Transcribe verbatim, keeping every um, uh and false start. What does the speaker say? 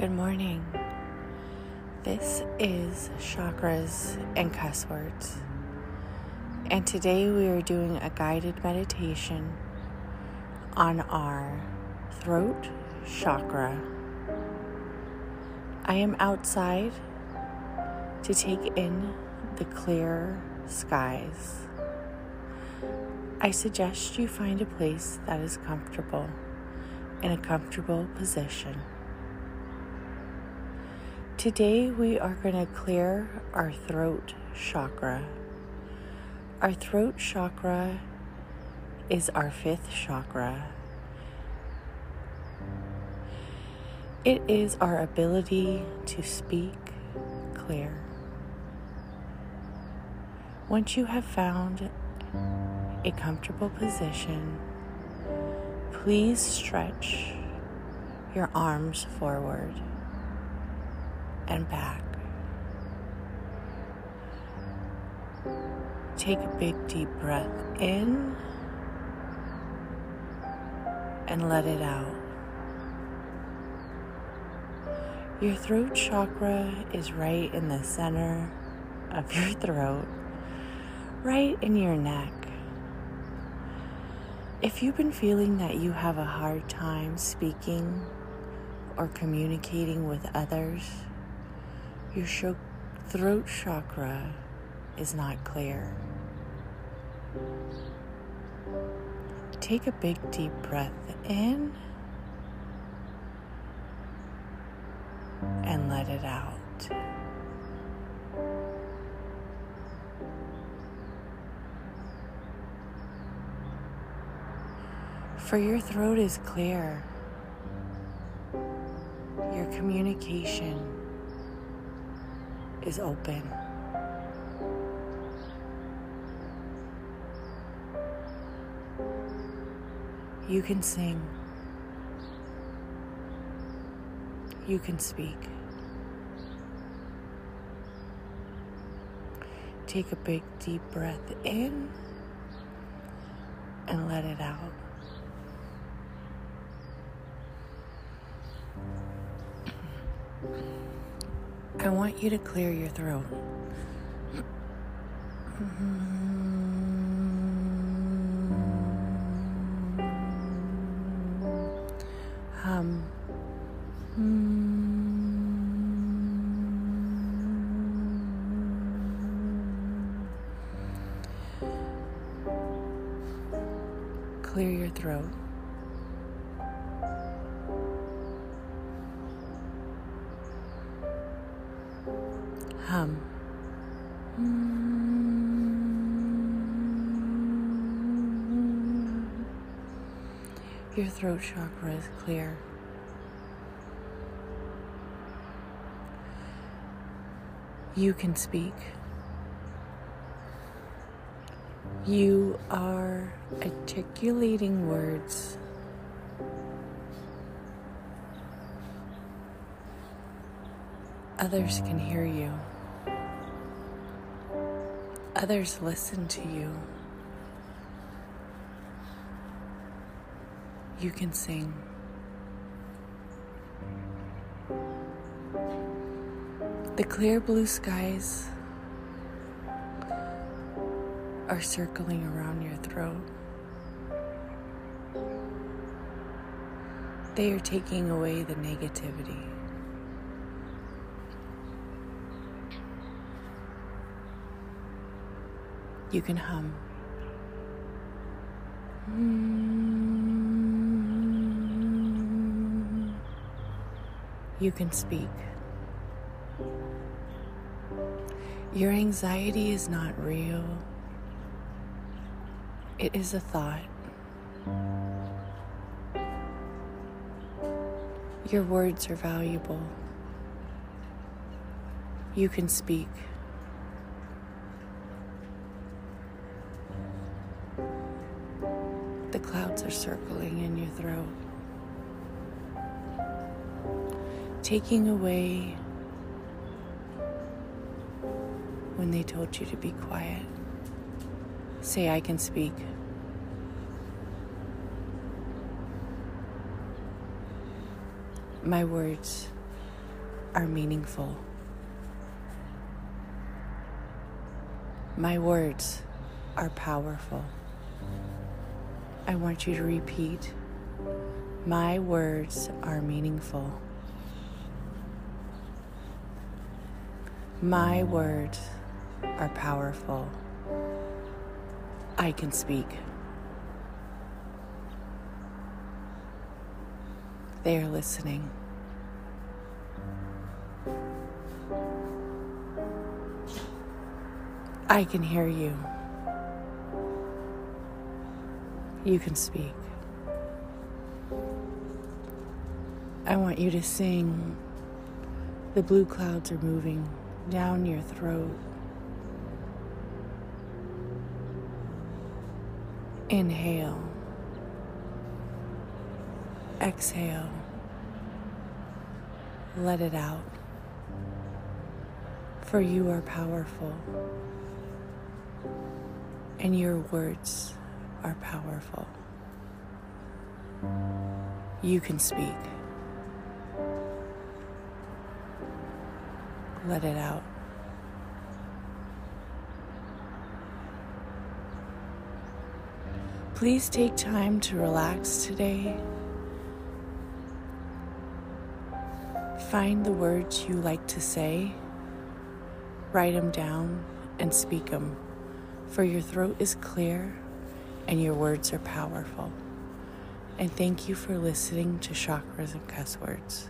Good morning. This is Chakras and Cuss Words. And today we are doing a guided meditation on our throat chakra. I am outside to take in the clear skies. I suggest you find a place that is comfortable, in a comfortable position. Today we are going to clear our throat chakra. Our throat chakra is our fifth chakra. It is our ability to speak clear. Once you have found a comfortable position, please stretch your arms forward and back. Take a big deep breath in and let it out. Your throat chakra is right in the center of your throat, right in your neck. If you've been feeling that you have a hard time speaking or communicating with others, your throat chakra is not clear. Take a big deep breath in and let it out. For your throat is clear, your communication is open. You can sing. You can speak. Take a big deep breath in and let it out. I want you to clear your throat. Hum. Clear your throat. Hum. Your throat chakra is clear. You can speak. You are articulating words. Others can hear you. Others listen to you. You can sing. The clear blue skies are circling around your throat. They are taking away the negativity. You can hum. You can speak. Your anxiety is not real. It is a thought. Your words are valuable. You can speak. The clouds are circling in your throat, taking away when they told you to be quiet. Say, I can speak. My words are meaningful. My words are powerful. I want you to repeat, my words are meaningful. My words are powerful. I can speak. They are listening. I can hear you. You can speak. I want you to sing. The blue clouds are moving down your throat. Inhale. Exhale. Let it out. For you are powerful. And your words are powerful. You can speak. Let it out. Please take time to relax today. Find the words you like to say, write them down, and speak them, for your throat is clear and your words are powerful. And thank you for listening to Chakras and Cuss Words.